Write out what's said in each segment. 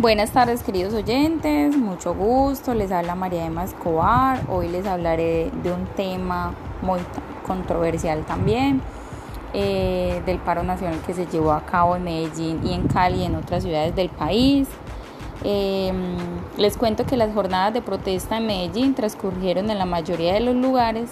Buenas tardes, queridos oyentes, mucho gusto, les habla María Ema Escobar. Hoy les hablaré de un tema muy controversial también, del paro nacional que se llevó a cabo en Medellín y en Cali y en otras ciudades del país. Les cuento que las jornadas de protesta en Medellín transcurrieron en la mayoría de los lugares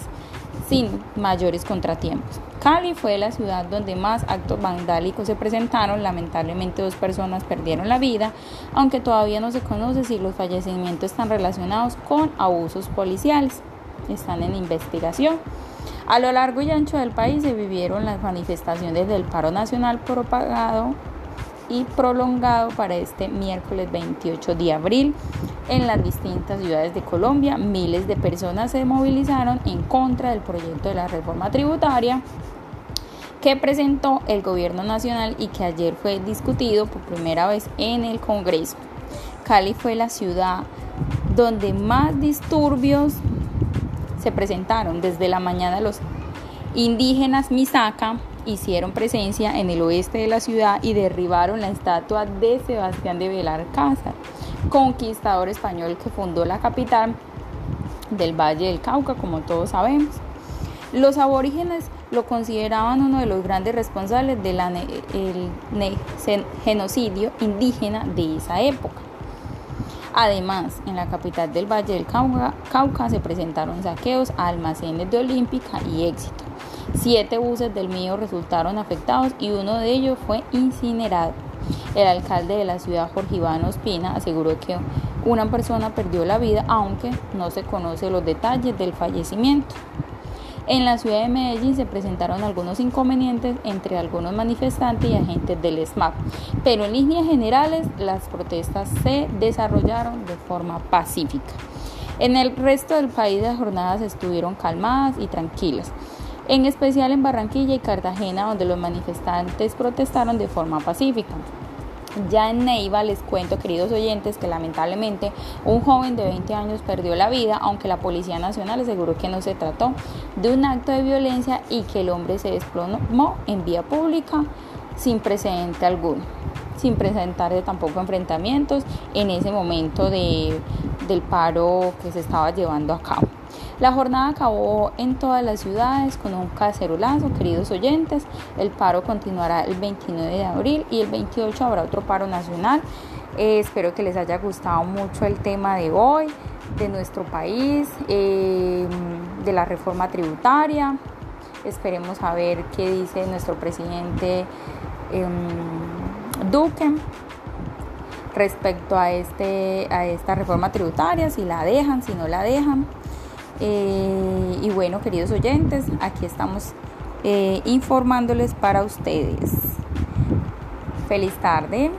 sin mayores contratiempos. Cali fue la ciudad donde más actos vandálicos se presentaron. Lamentablemente 2 personas perdieron la vida, aunque todavía no se conoce si los fallecimientos están relacionados con abusos policiales. Están en investigación. A lo largo y ancho del país se vivieron las manifestaciones del paro nacional propagado y prolongado para este miércoles 28 de abril en las distintas ciudades de Colombia. Miles de personas se movilizaron en contra del proyecto de la reforma tributaria que presentó el gobierno nacional y que ayer fue discutido por primera vez en el Congreso. Cali fue la ciudad donde más disturbios se presentaron. Desde la mañana los indígenas Misaka hicieron presencia en el oeste de la ciudad y derribaron la estatua de Sebastián de Belarcázar, conquistador español que fundó la capital del Valle del Cauca, como todos sabemos. Los aborígenes lo consideraban uno de los grandes responsables del genocidio indígena de esa época. Además, en la capital del Valle del Cauca se presentaron saqueos a almacenes de Olímpica y Éxito. 7 buses del mío resultaron afectados y uno de ellos fue incinerado. El alcalde de la ciudad, Jorge Iván Ospina, aseguró que una persona perdió la vida, aunque no se conocen los detalles del fallecimiento. En la ciudad de Medellín se presentaron algunos inconvenientes entre algunos manifestantes y agentes del SMAP, pero en líneas generales las protestas se desarrollaron de forma pacífica. En el resto del país las jornadas estuvieron calmadas y tranquilas, en especial en Barranquilla y Cartagena, donde los manifestantes protestaron de forma pacífica. Ya en Neiva les cuento, queridos oyentes, que lamentablemente un joven de 20 años perdió la vida, aunque la Policía Nacional aseguró que no se trató de un acto de violencia y que el hombre se desplomó en vía pública sin precedente alguno, sin presentarse tampoco enfrentamientos en ese momento del paro que se estaba llevando a cabo. La jornada acabó en todas las ciudades con un cacerolazo, queridos oyentes. El paro continuará el 29 de abril y el 28 habrá otro paro nacional. Espero que les haya gustado mucho el tema de hoy, de nuestro país, de la reforma tributaria. Esperemos a ver qué dice nuestro presidente Duque respecto a esta reforma tributaria, si la dejan, si no la dejan. Y bueno, queridos oyentes, aquí estamos informándoles para ustedes. Feliz tarde.